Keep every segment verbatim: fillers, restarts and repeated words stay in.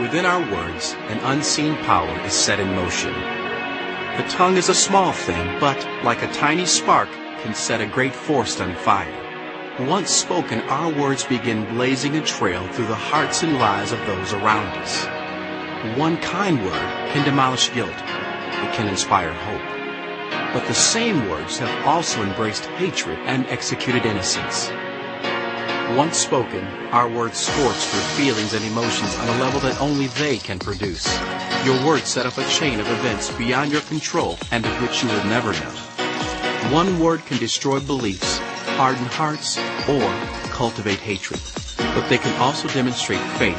Within our words, an unseen power is set in motion. The tongue is a small thing, but, like a tiny spark, can set a great forest on fire. Once spoken, our words begin blazing a trail through the hearts and lives of those around us. One kind word can demolish guilt. It can inspire hope. But the same words have also embraced hatred and executed innocence. Once spoken, our words scorch through feelings and emotions on a level that only they can produce. Your words set up a chain of events beyond your control and of which you will never know. One word can destroy beliefs, harden hearts, or cultivate hatred. But they can also demonstrate faith,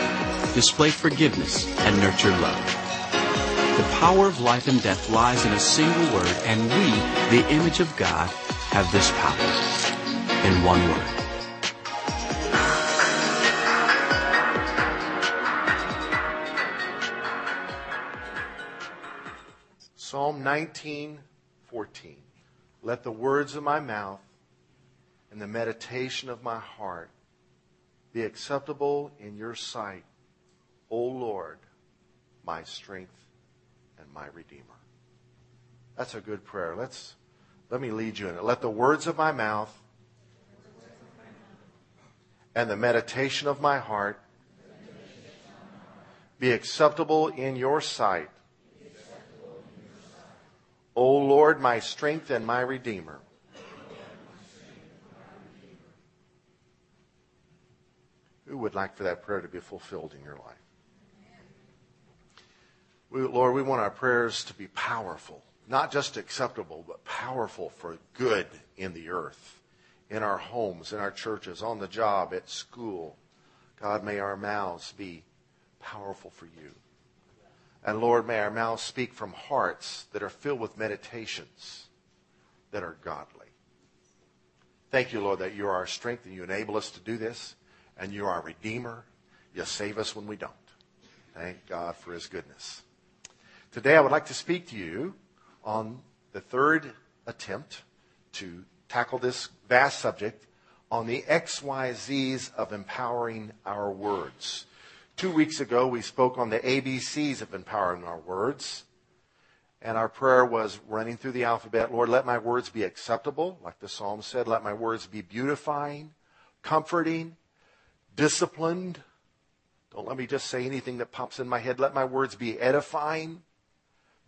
display forgiveness, and nurture love. The power of life and death lies in a single word, and we, the image of God, have this power in one word. Psalm nineteen fourteen. Let the words of my mouth and the meditation of my heart be acceptable in your sight, O Lord, my strength and my Redeemer. That's a good prayer. Let's let me lead you in it. Let the words of my mouth and the meditation of my heart be acceptable in your sight, O Lord, my strength and my Redeemer. Who would like for that prayer to be fulfilled in your life? We, Lord, we want our prayers to be powerful, not just acceptable, but powerful for good in the earth, in our homes, in our churches, on the job, at school. God, may our mouths be powerful for you. And Lord, may our mouths speak from hearts that are filled with meditations that are godly. Thank you, Lord, that you are our strength and you enable us to do this. And you are our Redeemer. You save us when we don't. Thank God for his goodness. Today I would like to speak to you on the third attempt to tackle this vast subject on the X Y Z's of empowering our words. Two weeks ago, we spoke on the A B C's of empowering our words. And our prayer was running through the alphabet. Lord, let my words be acceptable. Like the psalm said, let my words be beautifying, comforting, disciplined. Don't let me just say anything that pops in my head. Let my words be edifying,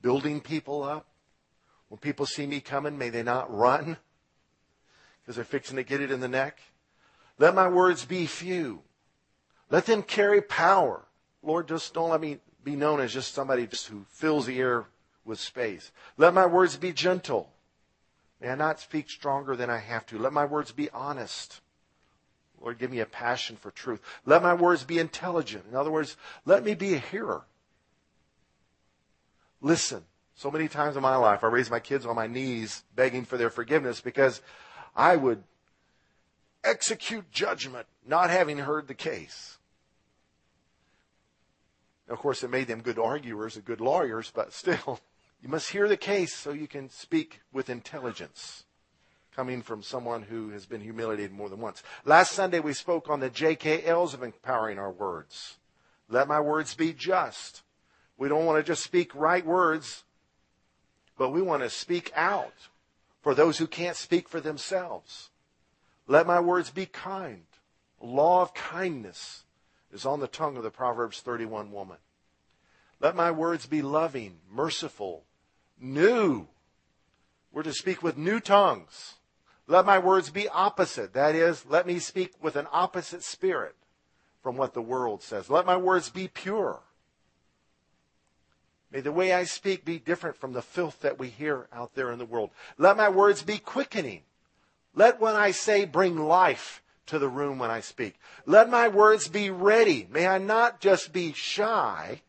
building people up. When people see me coming, may they not run because they're fixing to get it in the neck. Let my words be few. Let them carry power. Lord, just don't let me be known as just somebody just who fills the air with space. Let my words be gentle. May I not speak stronger than I have to. Let my words be honest. Lord, give me a passion for truth. Let my words be intelligent. In other words, let me be a hearer. Listen. So many times in my life, I raised my kids on my knees begging for their forgiveness because I would execute judgment, not having heard the case. Of course, it made them good arguers and good lawyers, but still, you must hear the case so you can speak with intelligence, coming from someone who has been humiliated more than once. Last Sunday, we spoke on the J K L's of empowering our words. Let my words be just. We don't want to just speak right words, but we want to speak out for those who can't speak for themselves. Let my words be kind. The law of kindness is on the tongue of the Proverbs thirty-one woman. Let my words be loving, merciful, new. We're to speak with new tongues. Let my words be opposite. That is, let me speak with an opposite spirit from what the world says. Let my words be pure. May the way I speak be different from the filth that we hear out there in the world. Let my words be quickening. Let what I say bring life to the room when I speak. Let my words be ready. May I not just be shy.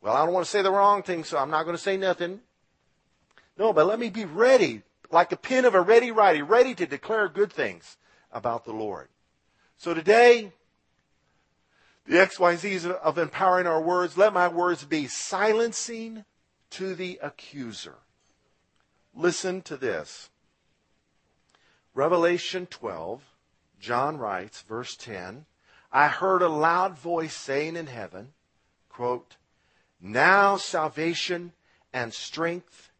Well, I don't want to say the wrong thing, so I'm not going to say nothing. No, but let me be ready, like a pen of a ready writer, ready to declare good things about the Lord. So today, the X Y Z's of empowering our words, let my words be silencing to the accuser. Listen to this. Revelation twelve, John writes, verse ten, I heard a loud voice saying in heaven, quote, "Now salvation and strength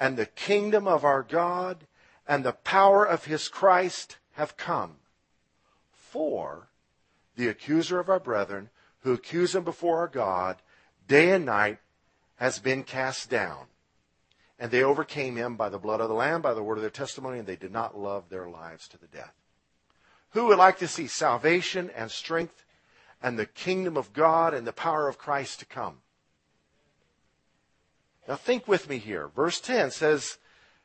and the kingdom of our God and the power of his Christ have come. For the accuser of our brethren, who accuse them before our God, day and night, has been cast down. And they overcame him by the blood of the Lamb, by the word of their testimony, and they did not love their lives to the death." Who would like to see salvation and strength and the kingdom of God and the power of Christ to come? Now think with me here. Verse ten says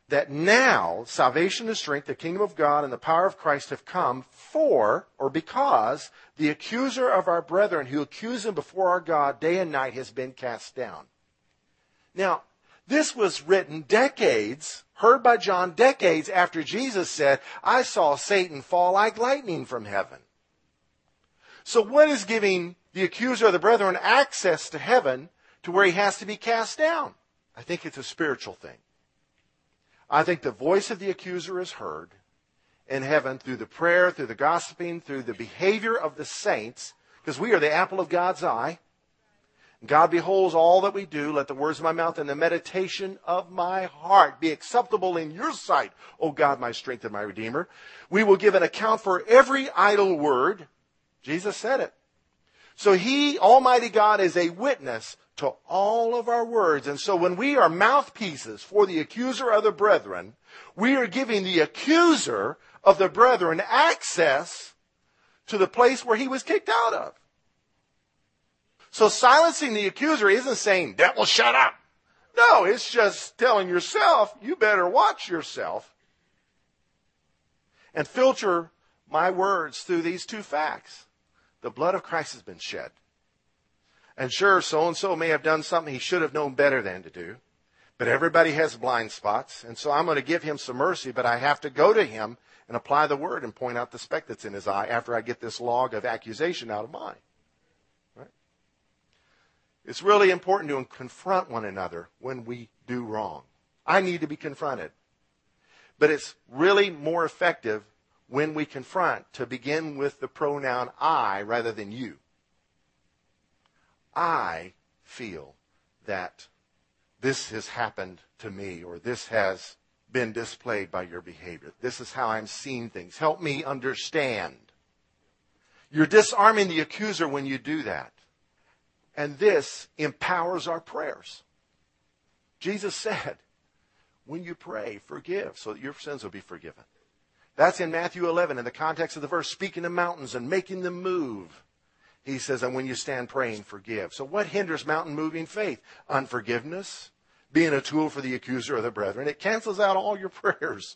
that now salvation and strength, the kingdom of God and the power of Christ have come for, or because, the accuser of our brethren who accuse them before our God day and night has been cast down. Now, this was written decades, heard by John decades after Jesus said, "I saw Satan fall like lightning from heaven." So what is giving the accuser of the brethren access to heaven to where he has to be cast down? I think it's a spiritual thing. I think the voice of the accuser is heard in heaven through the prayer, through the gossiping, through the behavior of the saints, because we are the apple of God's eye. God beholds all that we do. Let the words of my mouth and the meditation of my heart be acceptable in your sight, O God, my strength and my Redeemer. We will give an account for every idle word. Jesus said it. So he, Almighty God, is a witness to all of our words. And so when we are mouthpieces for the accuser of the brethren, we are giving the accuser of the brethren access to the place where he was kicked out of. So silencing the accuser isn't saying, "Devil, shut up." No, it's just telling yourself, "You better watch yourself." And filter my words through these two facts. The blood of Christ has been shed. And sure, so-and-so may have done something he should have known better than to do. But everybody has blind spots. And so I'm going to give him some mercy, but I have to go to him and apply the word and point out the speck that's in his eye after I get this log of accusation out of mine. It's really important to confront one another when we do wrong. I need to be confronted. But it's really more effective when we confront to begin with the pronoun I rather than you. I feel that this has happened to me, or this has been displayed by your behavior. This is how I'm seeing things. Help me understand. You're disarming the accuser when you do that. And this empowers our prayers. Jesus said, when you pray, forgive so that your sins will be forgiven. That's in Matthew eleven in the context of the verse, speaking to mountains and making them move. He says, and when you stand praying, forgive. So what hinders mountain moving faith? Unforgiveness, being a tool for the accuser of the brethren. It cancels out all your prayers.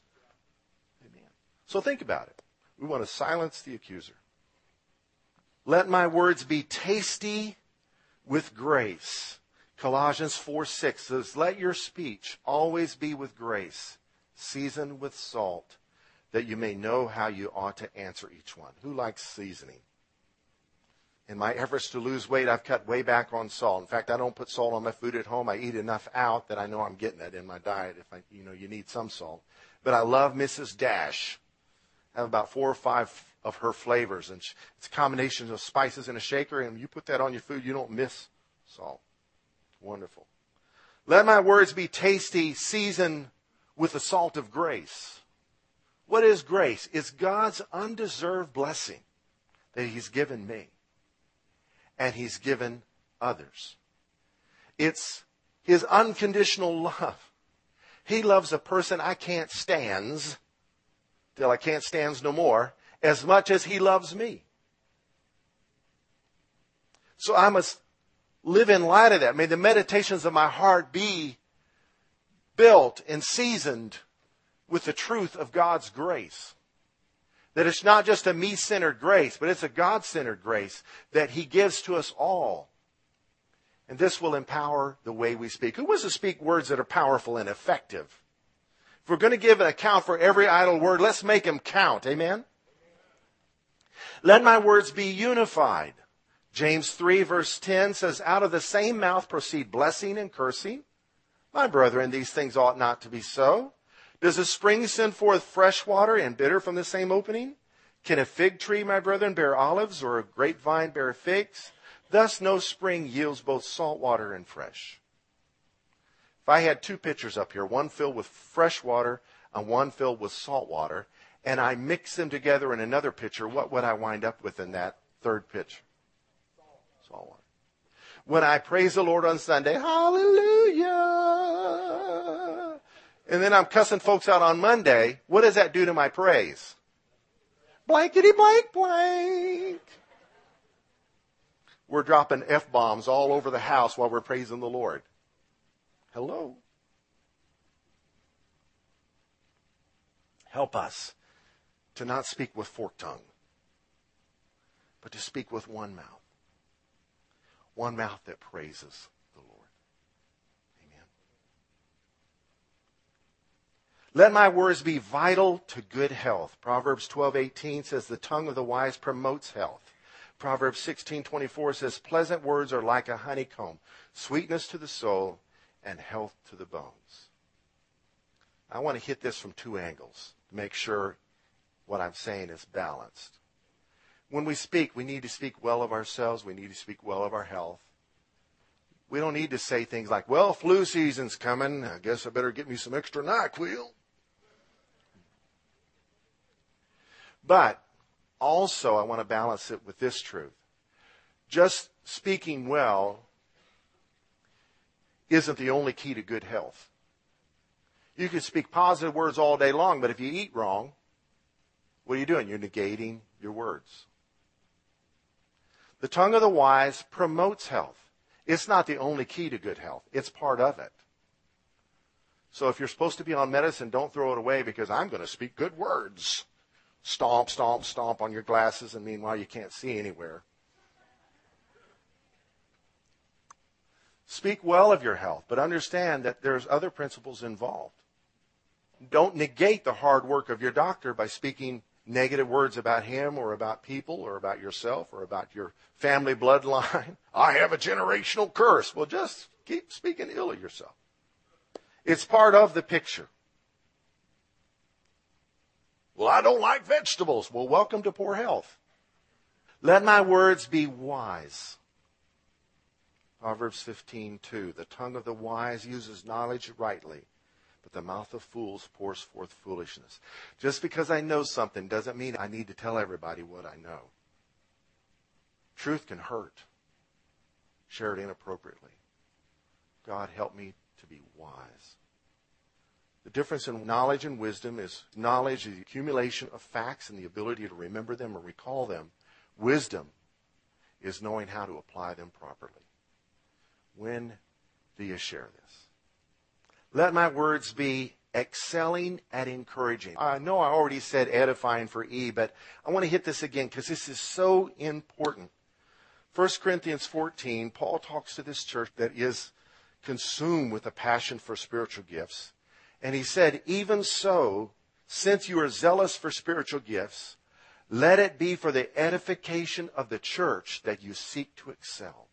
Amen. So think about it. We want to silence the accuser. Let my words be tasty with grace. Colossians four six says, let your speech always be with grace, seasoned with salt, that you may know how you ought to answer each one. Who likes seasoning? In my efforts to lose weight, I've cut way back on salt. In fact, I don't put salt on my food at home. I eat enough out that I know I'm getting it in my diet. If I, you know, you need some salt. But I love Missus Dash. I have about four or five of her flavors, and it's a combination of spices in a shaker, and you put that on your food, you don't miss salt. It's wonderful. Let my words be tasty, seasoned with the salt of grace. What is grace? It's God's undeserved blessing that he's given me and he's given others. It's his unconditional love. He loves a person I can't stands till I can't stands no more, as much as he loves me. So I must live in light of that. May the meditations of my heart be built and seasoned with the truth of God's grace. That it's not just a me-centered grace, but it's a God-centered grace that he gives to us all. And this will empower the way we speak. Who wants to speak words that are powerful and effective? If we're going to give an account for every idle word, let's make them count. Amen? Let my words be unified. James three verse ten says, out of the same mouth proceed blessing and cursing. My brethren, these things ought not to be so. Does a spring send forth fresh water and bitter from the same opening? Can a fig tree, my brethren, bear olives, or a grapevine bear figs? Thus no spring yields both salt water and fresh. If I had two pitchers up here, one filled with fresh water and one filled with salt water, and I mix them together in another pitcher, what would I wind up with in that third pitcher? Salt water. When I praise the Lord on Sunday, hallelujah, and then I'm cussing folks out on Monday, what does that do to my praise? Blankety blank blank. We're dropping F-bombs all over the house while we're praising the Lord. Hello. Help us to not speak with forked tongue, but to speak with one mouth. One mouth that praises the Lord. Amen. Let my words be vital to good health. Proverbs twelve eighteen says, the tongue of the wise promotes health. Proverbs sixteen twenty-four says, pleasant words are like a honeycomb, sweetness to the soul and health to the bones. I want to hit this from two angles to make sure what I'm saying is balanced. When we speak, we need to speak well of ourselves. We need to speak well of our health. We don't need to say things like, well, flu season's coming. I guess I better get me some extra NyQuil. But also I want to balance it with this truth. Just speaking well isn't the only key to good health. You can speak positive words all day long, but if you eat wrong, what are you doing? You're negating your words. The tongue of the wise promotes health. It's not the only key to good health. It's part of it. So if you're supposed to be on medicine, don't throw it away because I'm going to speak good words. Stomp, stomp, stomp on your glasses, and meanwhile you can't see anywhere. Speak well of your health, but understand that there's other principles involved. Don't negate the hard work of your doctor by speaking negative words about him or about people or about yourself or about your family bloodline. I have a generational curse. Well, just keep speaking ill of yourself. It's part of the picture. Well, I don't like vegetables. Well, welcome to poor health. Let my words be wise. Proverbs fifteen two, the tongue of the wise uses knowledge rightly, but the mouth of fools pours forth foolishness. Just because I know something doesn't mean I need to tell everybody what I know. Truth can hurt. Shared inappropriately. God, help me to be wise. The difference in knowledge and wisdom is knowledge is the accumulation of facts and the ability to remember them or recall them. Wisdom is knowing how to apply them properly. When do you share this? Let my words be excelling at encouraging. I know I already said edifying for E, but I want to hit this again because this is so important. First Corinthians fourteen, Paul talks to this church that is consumed with a passion for spiritual gifts. And he said, even so, since you are zealous for spiritual gifts, let it be for the edification of the church that you seek to excel.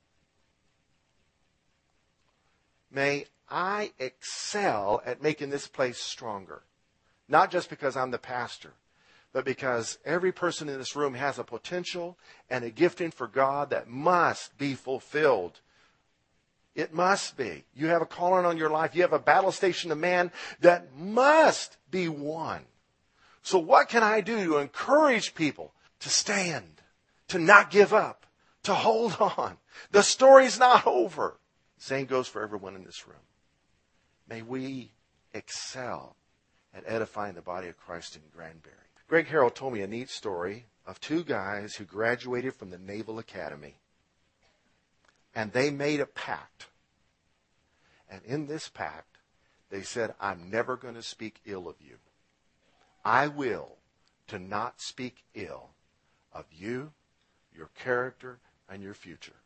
May I excel at making this place stronger. Not just because I'm the pastor, but because every person in this room has a potential and a gifting for God that must be fulfilled. It must be. You have a calling on your life. You have a battle station to man that must be won. So what can I do to encourage people to stand, to not give up, to hold on? The story's not over. Same goes for everyone in this room. May we excel at edifying the body of Christ in Granbury. Greg Harrell told me a neat story of two guys who graduated from the Naval Academy. And they made a pact. And in this pact, they said, I'm never going to speak ill of you. I will to not speak ill of you, your character, and your future.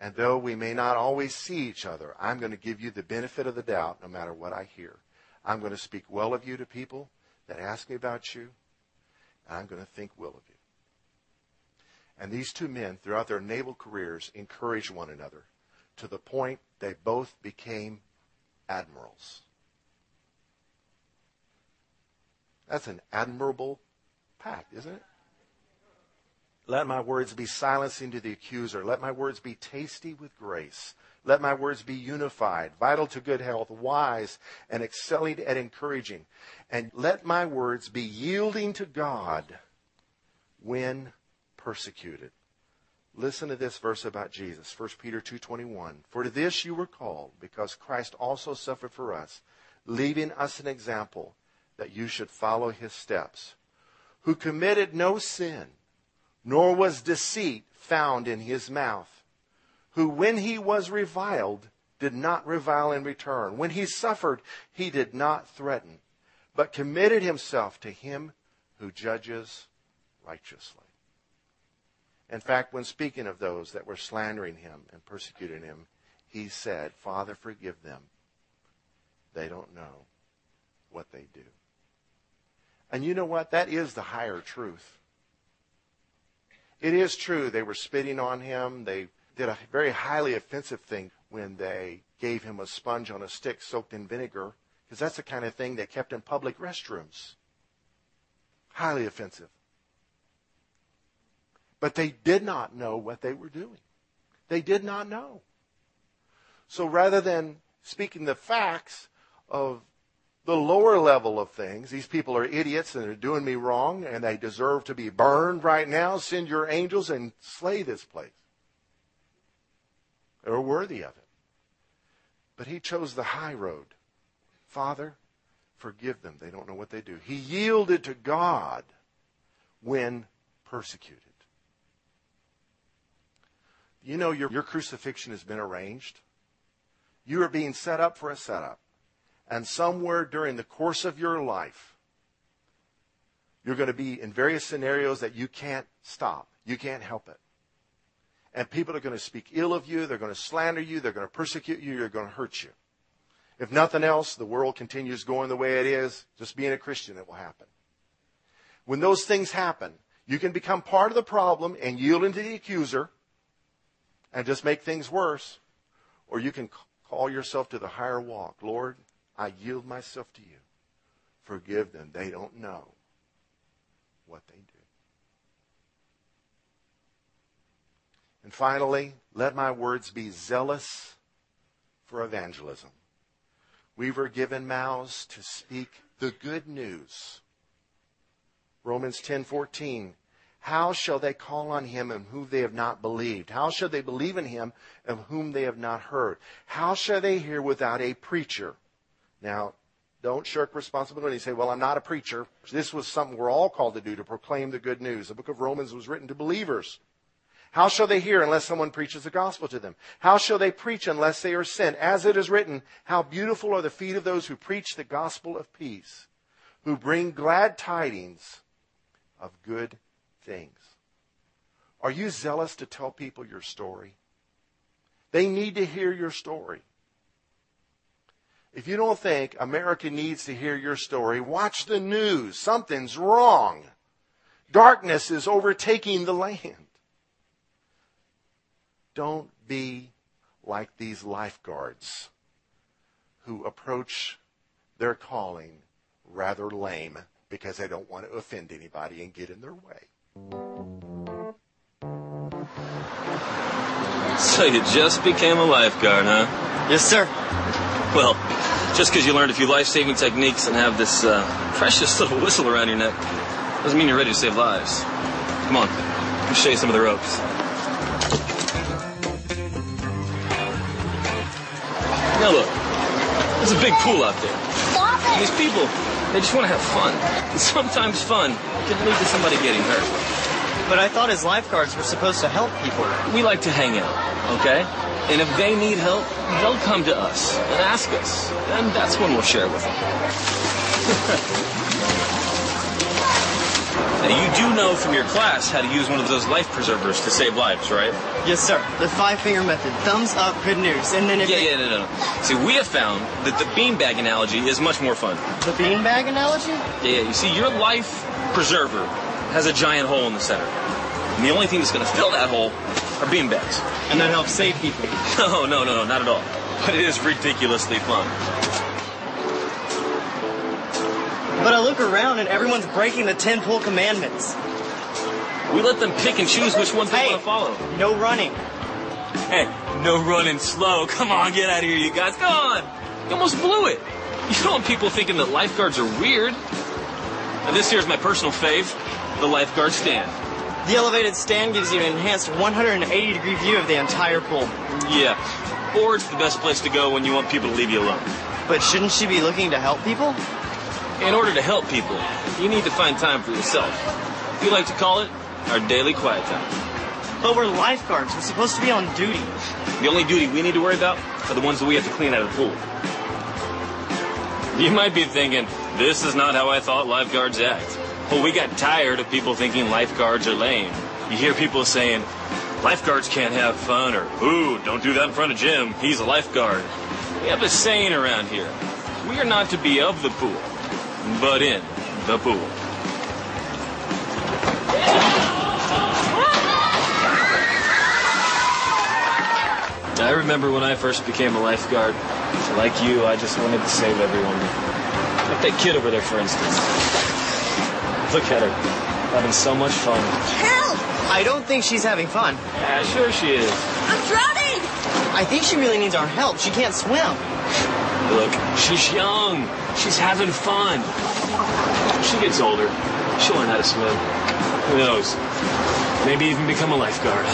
And though we may not always see each other, I'm going to give you the benefit of the doubt no matter what I hear. I'm going to speak well of you to people that ask me about you, and I'm going to think well of you. And these two men, throughout their naval careers, encouraged one another to the point they both became admirals. That's an admirable pact, isn't it? Let my words be silencing to the accuser. Let my words be tasty with grace. Let my words be unified, vital to good health, wise, and excelling at encouraging. And let my words be yielding to God when persecuted. Listen to this verse about Jesus, First Peter two twenty-one. For to this you were called, because Christ also suffered for us, leaving us an example that you should follow his steps, who committed no sin, nor was deceit found in his mouth, who when he was reviled, did not revile in return. When he suffered, he did not threaten, but committed himself to him who judges righteously. In fact, when speaking of those that were slandering him and persecuting him, he said, Father, forgive them. They don't know what they do. And you know what? That is the higher truth. It is true. They were spitting on him. They did a very highly offensive thing when they gave him a sponge on a stick soaked in vinegar, because that's the kind of thing they kept in public restrooms. Highly offensive. But they did not know what they were doing. They did not know. So rather than speaking the facts of the lower level of things, these people are idiots and they're doing me wrong and they deserve to be burned right now, send your angels and slay this place. They were worthy of it. But he chose the high road. Father, forgive them. They don't know what they do. He yielded to God when persecuted. You know your, your crucifixion has been arranged. You are being set up for a setup. And somewhere during the course of your life, you're going to be in various scenarios that you can't stop. You can't help it. And people are going to speak ill of you. They're going to slander you. They're going to persecute you. They're going to hurt you. If nothing else, the world continues going the way it is. Just being a Christian, it will happen. When those things happen, you can become part of the problem and yield into the accuser and just make things worse. Or you can call yourself to the higher walk. Lord, I yield myself to you. Forgive them. They don't know what they do. And finally, let my words be zealous for evangelism. We were given mouths to speak the good news. Romans ten fourteen. How shall they call on him in whom they have not believed? How shall they believe in him of whom they have not heard? How shall they hear without a preacher? Now, don't shirk responsibility and say, well, I'm not a preacher. This was something we're all called to do, to proclaim the good news. The book of Romans was written to believers. How shall they hear unless someone preaches the gospel to them? How shall they preach unless they are sent? As it is written, how beautiful are the feet of those who preach the gospel of peace, who bring glad tidings of good things. Are you zealous to tell people your story? They need to hear your story. If you don't think America needs to hear your story, watch the news. Something's wrong. Darkness is overtaking the land. Don't be like these lifeguards who approach their calling rather lame because they don't want to offend anybody and get in their way. So you just became a lifeguard, huh? Yes, sir. Well, just because you learned a few life-saving techniques and have this uh, precious little whistle around your neck doesn't mean you're ready to save lives. Come on, let me show you some of the ropes. Now look, there's a big pool out there. Stop it! These people, they just want to have fun. And sometimes fun can lead to somebody getting hurt. But I thought as lifeguards we're supposed to help people. We like to hang out, okay? And if they need help, they'll come to us and ask us. And that's when we'll share with them. Now you do know from your class how to use one of those life preservers to save lives, right? Yes, sir. The five-finger method. Thumbs up, good news. And then if yeah, they... yeah, no, no, no. See, we have found that the beanbag analogy is much more fun. The beanbag analogy? Yeah, yeah. You see, your life preserver has a giant hole in the center. And the only thing that's going to fill that hole are beanbags. And that helps save people. No, no, no, no, not at all. But it is ridiculously fun. But I look around and everyone's breaking the ten pool commandments. We let them pick and choose which ones hey, they want to follow. No running. Hey, no running slow. Come on, get out of here, you guys. Come on. You almost blew it. You don't want people thinking that lifeguards are weird. Now, this here's my personal fave, the lifeguard stand. The elevated stand gives you an enhanced one hundred eighty degree view of the entire pool. Yeah, or it's the best place to go when you want people to leave you alone. But shouldn't she be looking to help people? In order to help people, you need to find time for yourself. We like to call it our daily quiet time. But we're lifeguards. We're supposed to be on duty. The only duty we need to worry about are the ones that we have to clean out of the pool. You might be thinking, this is not how I thought lifeguards act. Well, we got tired of people thinking lifeguards are lame. You hear people saying, lifeguards can't have fun, or, ooh, don't do that in front of Jim, he's a lifeguard. We have a saying around here. We are not to be of the pool, but in the pool. I remember when I first became a lifeguard. Like you, I just wanted to save everyone. Like that kid over there, for instance. Look at her, having so much fun. Help! I don't think she's having fun. Yeah, sure she is. I'm drowning! I think she really needs our help. She can't swim. Look, she's young. She's having fun. She gets older. She'll learn how to swim. Who knows? Maybe even become a lifeguard.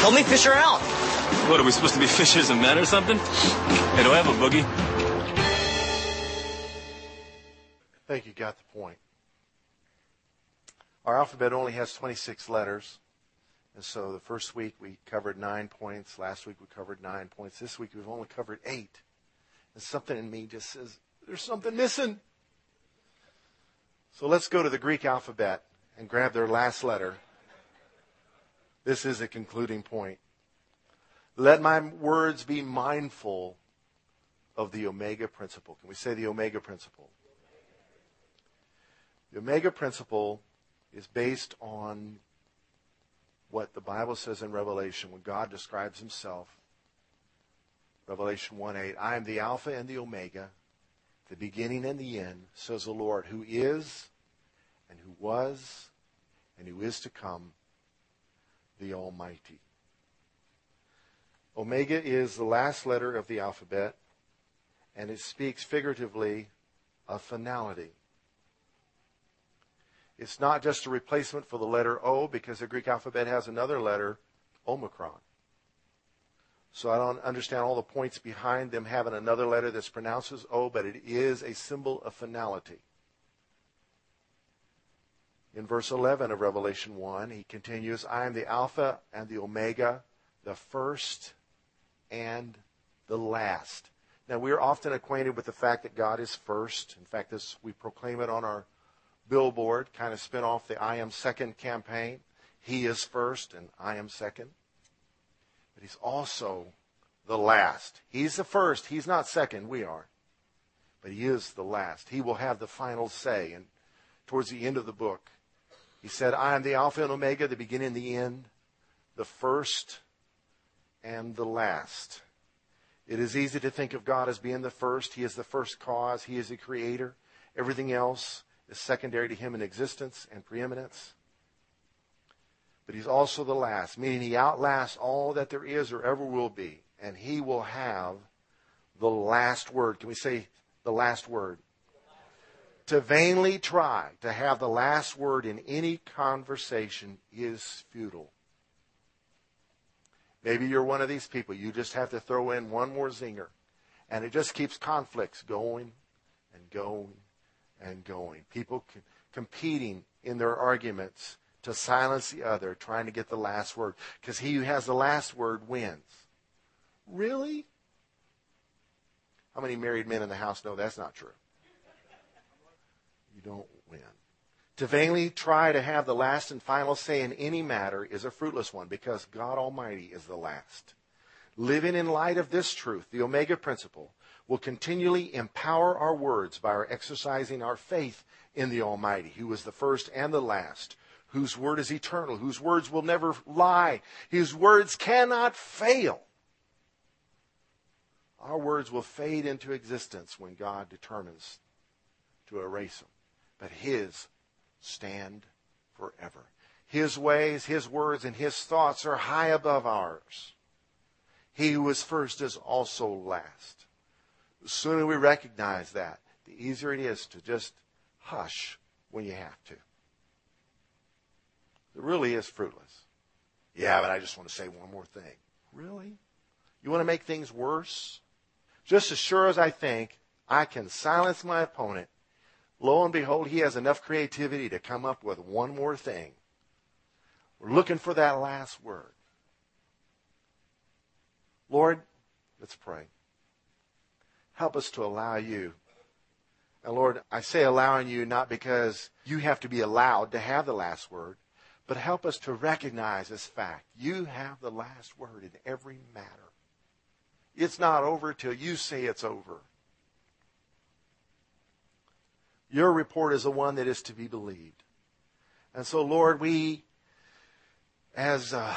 Help me fish her out. What, are we supposed to be fishes and men or something? Hey, do I have a boogie? I think you got the point. Our alphabet only has twenty-six letters. And so the first week we covered nine points. Last week we covered nine points. This week we've only covered eight. And something in me just says, there's something missing. So let's go to the Greek alphabet and grab their last letter. This is a concluding point. Let my words be mindful of the Omega principle. Can we say the Omega principle? The Omega principle is based on what the Bible says in Revelation when God describes himself. Revelation one eight, I am the Alpha and the Omega, the beginning and the end, says the Lord, who is and who was and who is to come, the Almighty. Omega is the last letter of the alphabet, and it speaks figuratively of finality. It's not just a replacement for the letter O, because the Greek alphabet has another letter, Omicron. So I don't understand all the points behind them having another letter that's pronounced as O, but it is a symbol of finality. In verse eleven of Revelation one, he continues, I am the Alpha and the Omega, the first and the last. Now, we are often acquainted with the fact that God is first. In fact, this, we proclaim it on our billboard, kind of spin off the I Am Second campaign. He is first and I am second. But he's also the last. He's the first. He's not second. We are. But he is the last. He will have the final say. And towards the end of the book, he said, I am the Alpha and Omega, the beginning and the end, the first and the last. It is easy to think of God as being the first. He is the first cause. He is the creator. Everything else is secondary to him in existence and preeminence. But he's also the last, meaning he outlasts all that there is or ever will be, and he will have the last word. Can we say the last word? To vainly try to have the last word in any conversation is futile. Maybe you're one of these people. You just have to throw in one more zinger. And it just keeps conflicts going and going and going. People c- competing in their arguments to silence the other, trying to get the last word. Because he who has the last word wins. Really? How many married men in the house know that's not true? You don't win. To vainly try to have the last and final say in any matter is a fruitless one because God Almighty is the last. Living in light of this truth, the Omega principle, will continually empower our words by our exercising our faith in the Almighty, who is the first and the last, whose word is eternal, whose words will never lie, whose words cannot fail. Our words will fade into existence when God determines to erase them. But His stand forever. His ways, His words, and His thoughts are high above ours. He who is first is also last. The sooner we recognize that, the easier it is to just hush when you have to. It really is fruitless. Yeah, but I just want to say one more thing. Really? You want to make things worse? Just as sure as I think I can silence my opponent, lo and behold, he has enough creativity to come up with one more thing. We're looking for that last word. Lord, let's pray. Help us to allow you. And Lord, I say allowing you not because you have to be allowed to have the last word, but help us to recognize this fact. You have the last word in every matter. It's not over till you say it's over. Your report is the one that is to be believed. And so, Lord, we, as uh,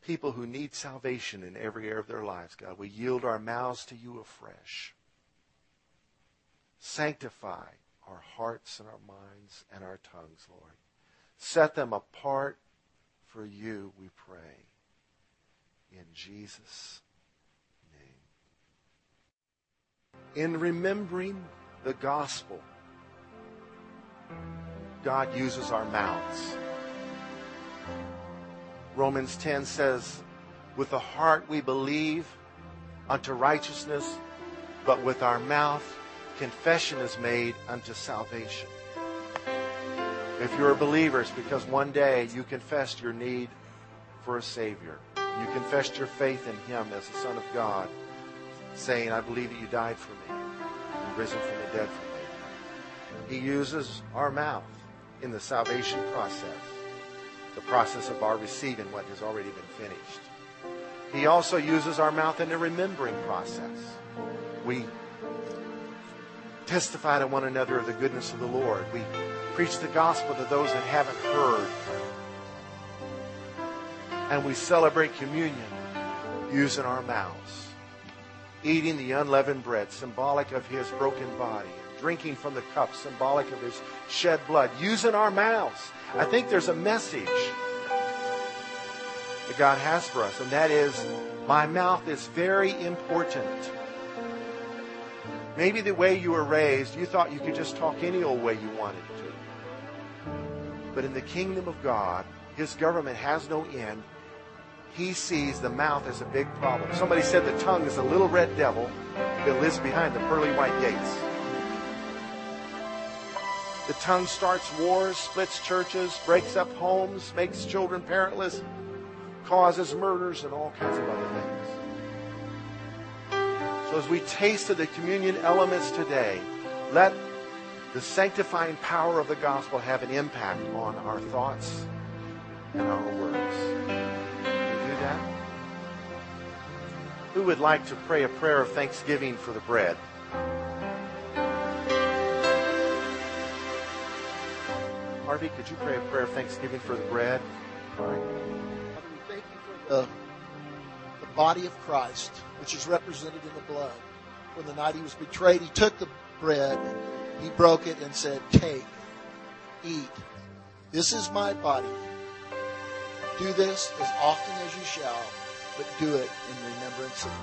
people who need salvation in every area of their lives, God, we yield our mouths to you afresh. Sanctify our hearts and our minds and our tongues, Lord. Set them apart for you, we pray. In Jesus' name. In remembering the gospel, God uses our mouths. Romans ten says, with the heart we believe unto righteousness, but with our mouth confession is made unto salvation. If you're a believer, it's because one day you confessed your need for a Savior. You confessed your faith in Him as the Son of God, saying, I believe that you died for me and risen from the dead for me. He uses our mouth in the salvation process, the process of our receiving what has already been finished. He also uses our mouth in the remembering process. We testify to one another of the goodness of the Lord. We preach the gospel to those that haven't heard. And we celebrate communion using our mouths, eating the unleavened bread, symbolic of His broken body, drinking from the cup, symbolic of His shed blood, using our mouths. I think there's a message that God has for us, and that is, my mouth is very important. Maybe the way you were raised, you thought you could just talk any old way you wanted to. But in the kingdom of God, His government has no end. He sees the mouth as a big problem. Somebody said the tongue is a little red devil that lives behind the pearly white gates. The tongue starts wars, splits churches, breaks up homes, makes children parentless, causes murders, and all kinds of other things. So as we taste of the communion elements today, let the sanctifying power of the gospel have an impact on our thoughts and our words. Can you do that? Who would like to pray a prayer of thanksgiving for the bread? Harvey, could you pray a prayer of thanksgiving for the bread? All right. Father, we thank you for the, the body of Christ, which is represented in the blood. When the night He was betrayed, He took the bread, He broke it, and said, take, eat. This is my body. Do this as often as you shall, but do it in remembrance of me.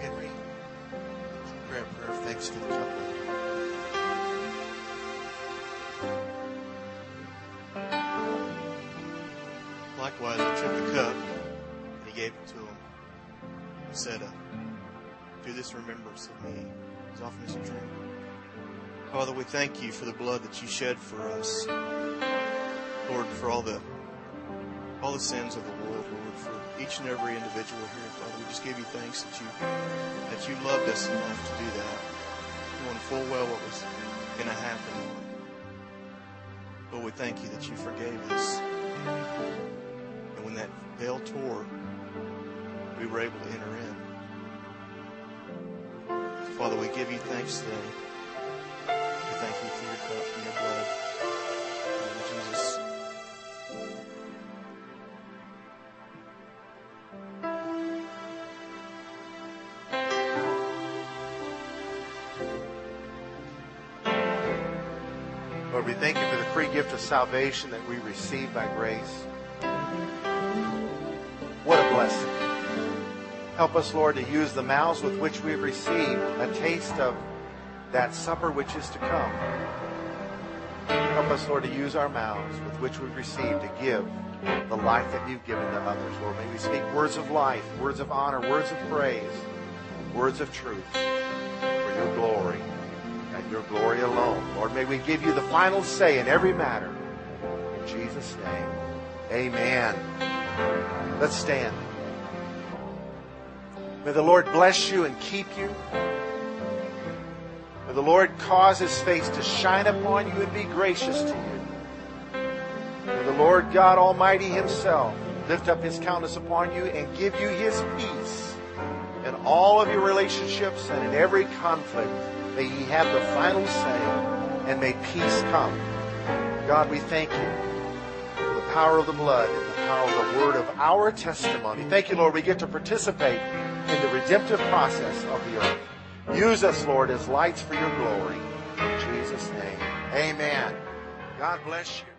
Henry, prayer, prayer of thanks to the company. Likewise, He took the cup and He gave it to them. He said, do this in remembrance of me as often as you drink. Father, we thank you for the blood that you shed for us. Lord, for all the all the sins of the world, Lord, for each and every individual here, Father, we just give you thanks that you that you loved us enough to do that, knowing full well what was going to happen. Lord, we thank you that you forgave us. And when that veil tore, we were able to enter in. Father, we give you thanks today. We thank you for your cup and your blood. Lord Jesus. Lord, we thank you for the free gift of salvation that we receive by grace. What a blessing. Help us, Lord, to use the mouths with which we have received a taste of that supper which is to come. Help us, Lord, to use our mouths with which we've received to give the life that you've given to others. Lord, may we speak words of life, words of honor, words of praise, words of truth for your glory and your glory alone. Lord, may we give you the final say in every matter. In Jesus' name, amen. Let's stand. May the Lord bless you and keep you. May the Lord cause His face to shine upon you and be gracious to you. May the Lord God Almighty Himself lift up His countenance upon you and give you His peace in all of your relationships and in every conflict. May He have the final say and may peace come. God, we thank you for the power of the blood and the power of the word of our testimony. Thank you, Lord, we get to participate in the redemptive process of the earth. Use us, Lord, as lights for your glory. In Jesus' name, amen. God bless you.